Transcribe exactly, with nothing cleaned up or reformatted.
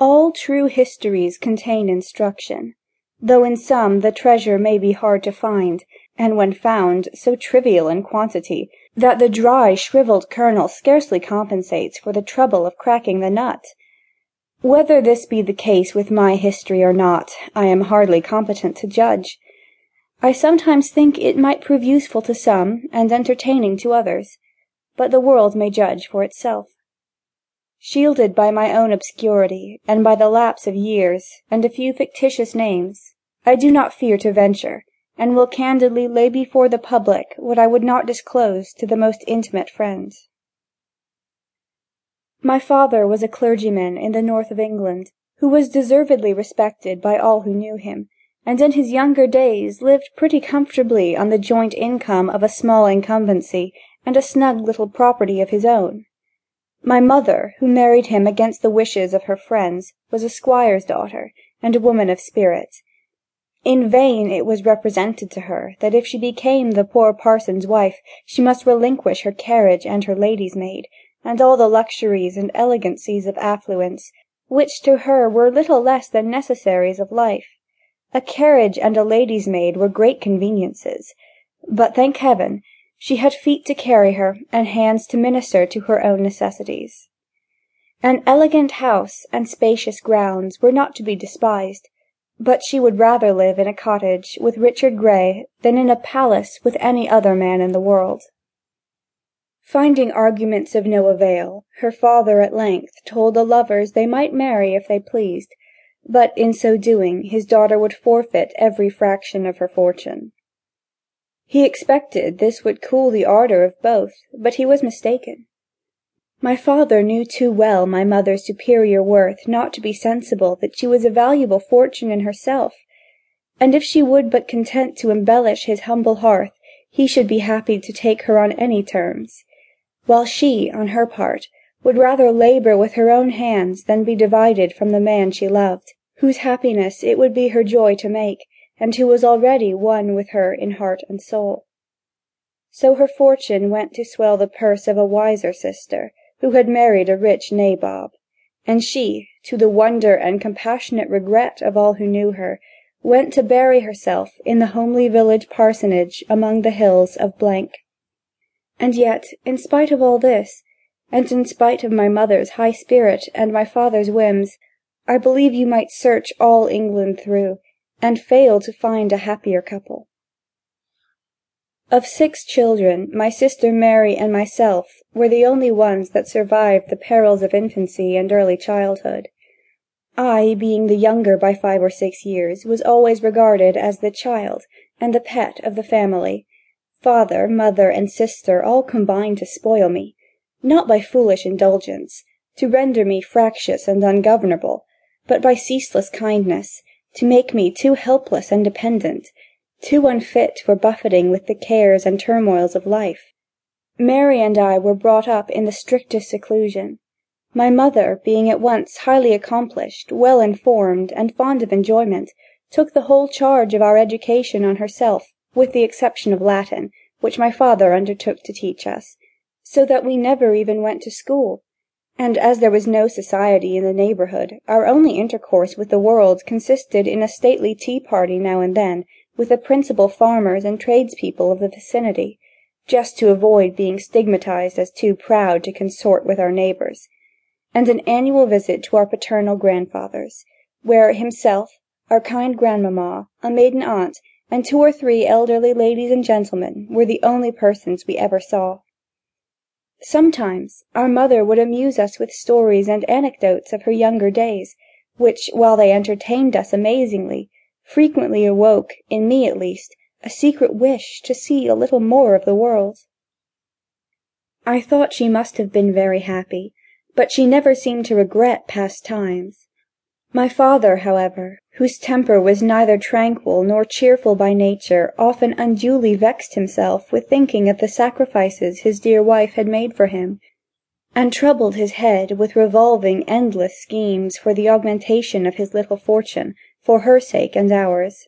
All true histories contain instruction, though in some the treasure may be hard to find, and when found, so trivial in quantity, that the dry, shrivelled kernel scarcely compensates for the trouble of cracking the nut. Whether this be the case with my history or not, I am hardly competent to judge. I sometimes think it might prove useful to some, and entertaining to others, but the world may judge for itself. Shielded by my own obscurity, and by the lapse of years, and a few fictitious names, I do not fear to venture, and will candidly lay before the public what I would not disclose to the most intimate friends. My father was a clergyman in the north of England, who was deservedly respected by all who knew him, and in his younger days lived pretty comfortably on the joint income of a small incumbency and a snug little property of his own. My mother, who married him against the wishes of her friends, was a squire's daughter, and a woman of spirit. In vain it was represented to her that if she became the poor parson's wife, she must relinquish her carriage and her lady's maid, and all the luxuries and elegancies of affluence, which to her were little less than necessaries of life. A carriage and a lady's maid were great conveniences, but, thank heaven, she had feet to carry her, and hands to minister to her own necessities. An elegant house and spacious grounds were not to be despised, but she would rather live in a cottage with Richard Grey than in a palace with any other man in the world. Finding arguments of no avail, her father at length told the lovers they might marry if they pleased, but in so doing his daughter would forfeit every fraction of her fortune. He expected this would cool the ardour of both, but he was mistaken. My father knew too well my mother's superior worth not to be sensible that she was a valuable fortune in herself, and if she would but consent to embellish his humble hearth, he should be happy to take her on any terms, while she, on her part, would rather labour with her own hands than be divided from the man she loved, whose happiness it would be her joy to make, and who was already one with her in heart and soul. So her fortune went to swell the purse of a wiser sister, who had married a rich nabob, and she, to the wonder and compassionate regret of all who knew her, went to bury herself in the homely village parsonage among the hills of Blank. And yet, in spite of all this, and in spite of my mother's high spirit and my father's whims, I believe you might search all England through, and fail to find a happier couple. Of six children, my sister Mary and myself were the only ones that survived the perils of infancy and early childhood. I, being the younger by five or six years, was always regarded as the child and the pet of the family. Father, mother, and sister all combined to spoil me, not by foolish indulgence, to render me fractious and ungovernable, but by ceaseless kindness, to make me too helpless and dependent, too unfit for buffeting with the cares and turmoils of life. Mary and I were brought up in the strictest seclusion, my mother, being at once highly accomplished, well-informed, and fond of enjoyment, took the whole charge of our education on herself, with the exception of Latin, which my father undertook to teach us, so that we never even went to school. And as there was no society in the neighbourhood, our only intercourse with the world consisted in a stately tea-party now and then, with the principal farmers and tradespeople of the vicinity, just to avoid being stigmatized as too proud to consort with our neighbours, and an annual visit to our paternal grandfather's, where himself, our kind grandmamma, a maiden aunt, and two or three elderly ladies and gentlemen were the only persons we ever saw. Sometimes our mother would amuse us with stories and anecdotes of her younger days, which, while they entertained us amazingly, frequently awoke, in me at least, a secret wish to see a little more of the world. I thought she must have been very happy, but she never seemed to regret past times. My father, however, whose temper was neither tranquil nor cheerful by nature, often unduly vexed himself with thinking of the sacrifices his dear wife had made for him, and troubled his head with revolving endless schemes for the augmentation of his little fortune, for her sake and ours.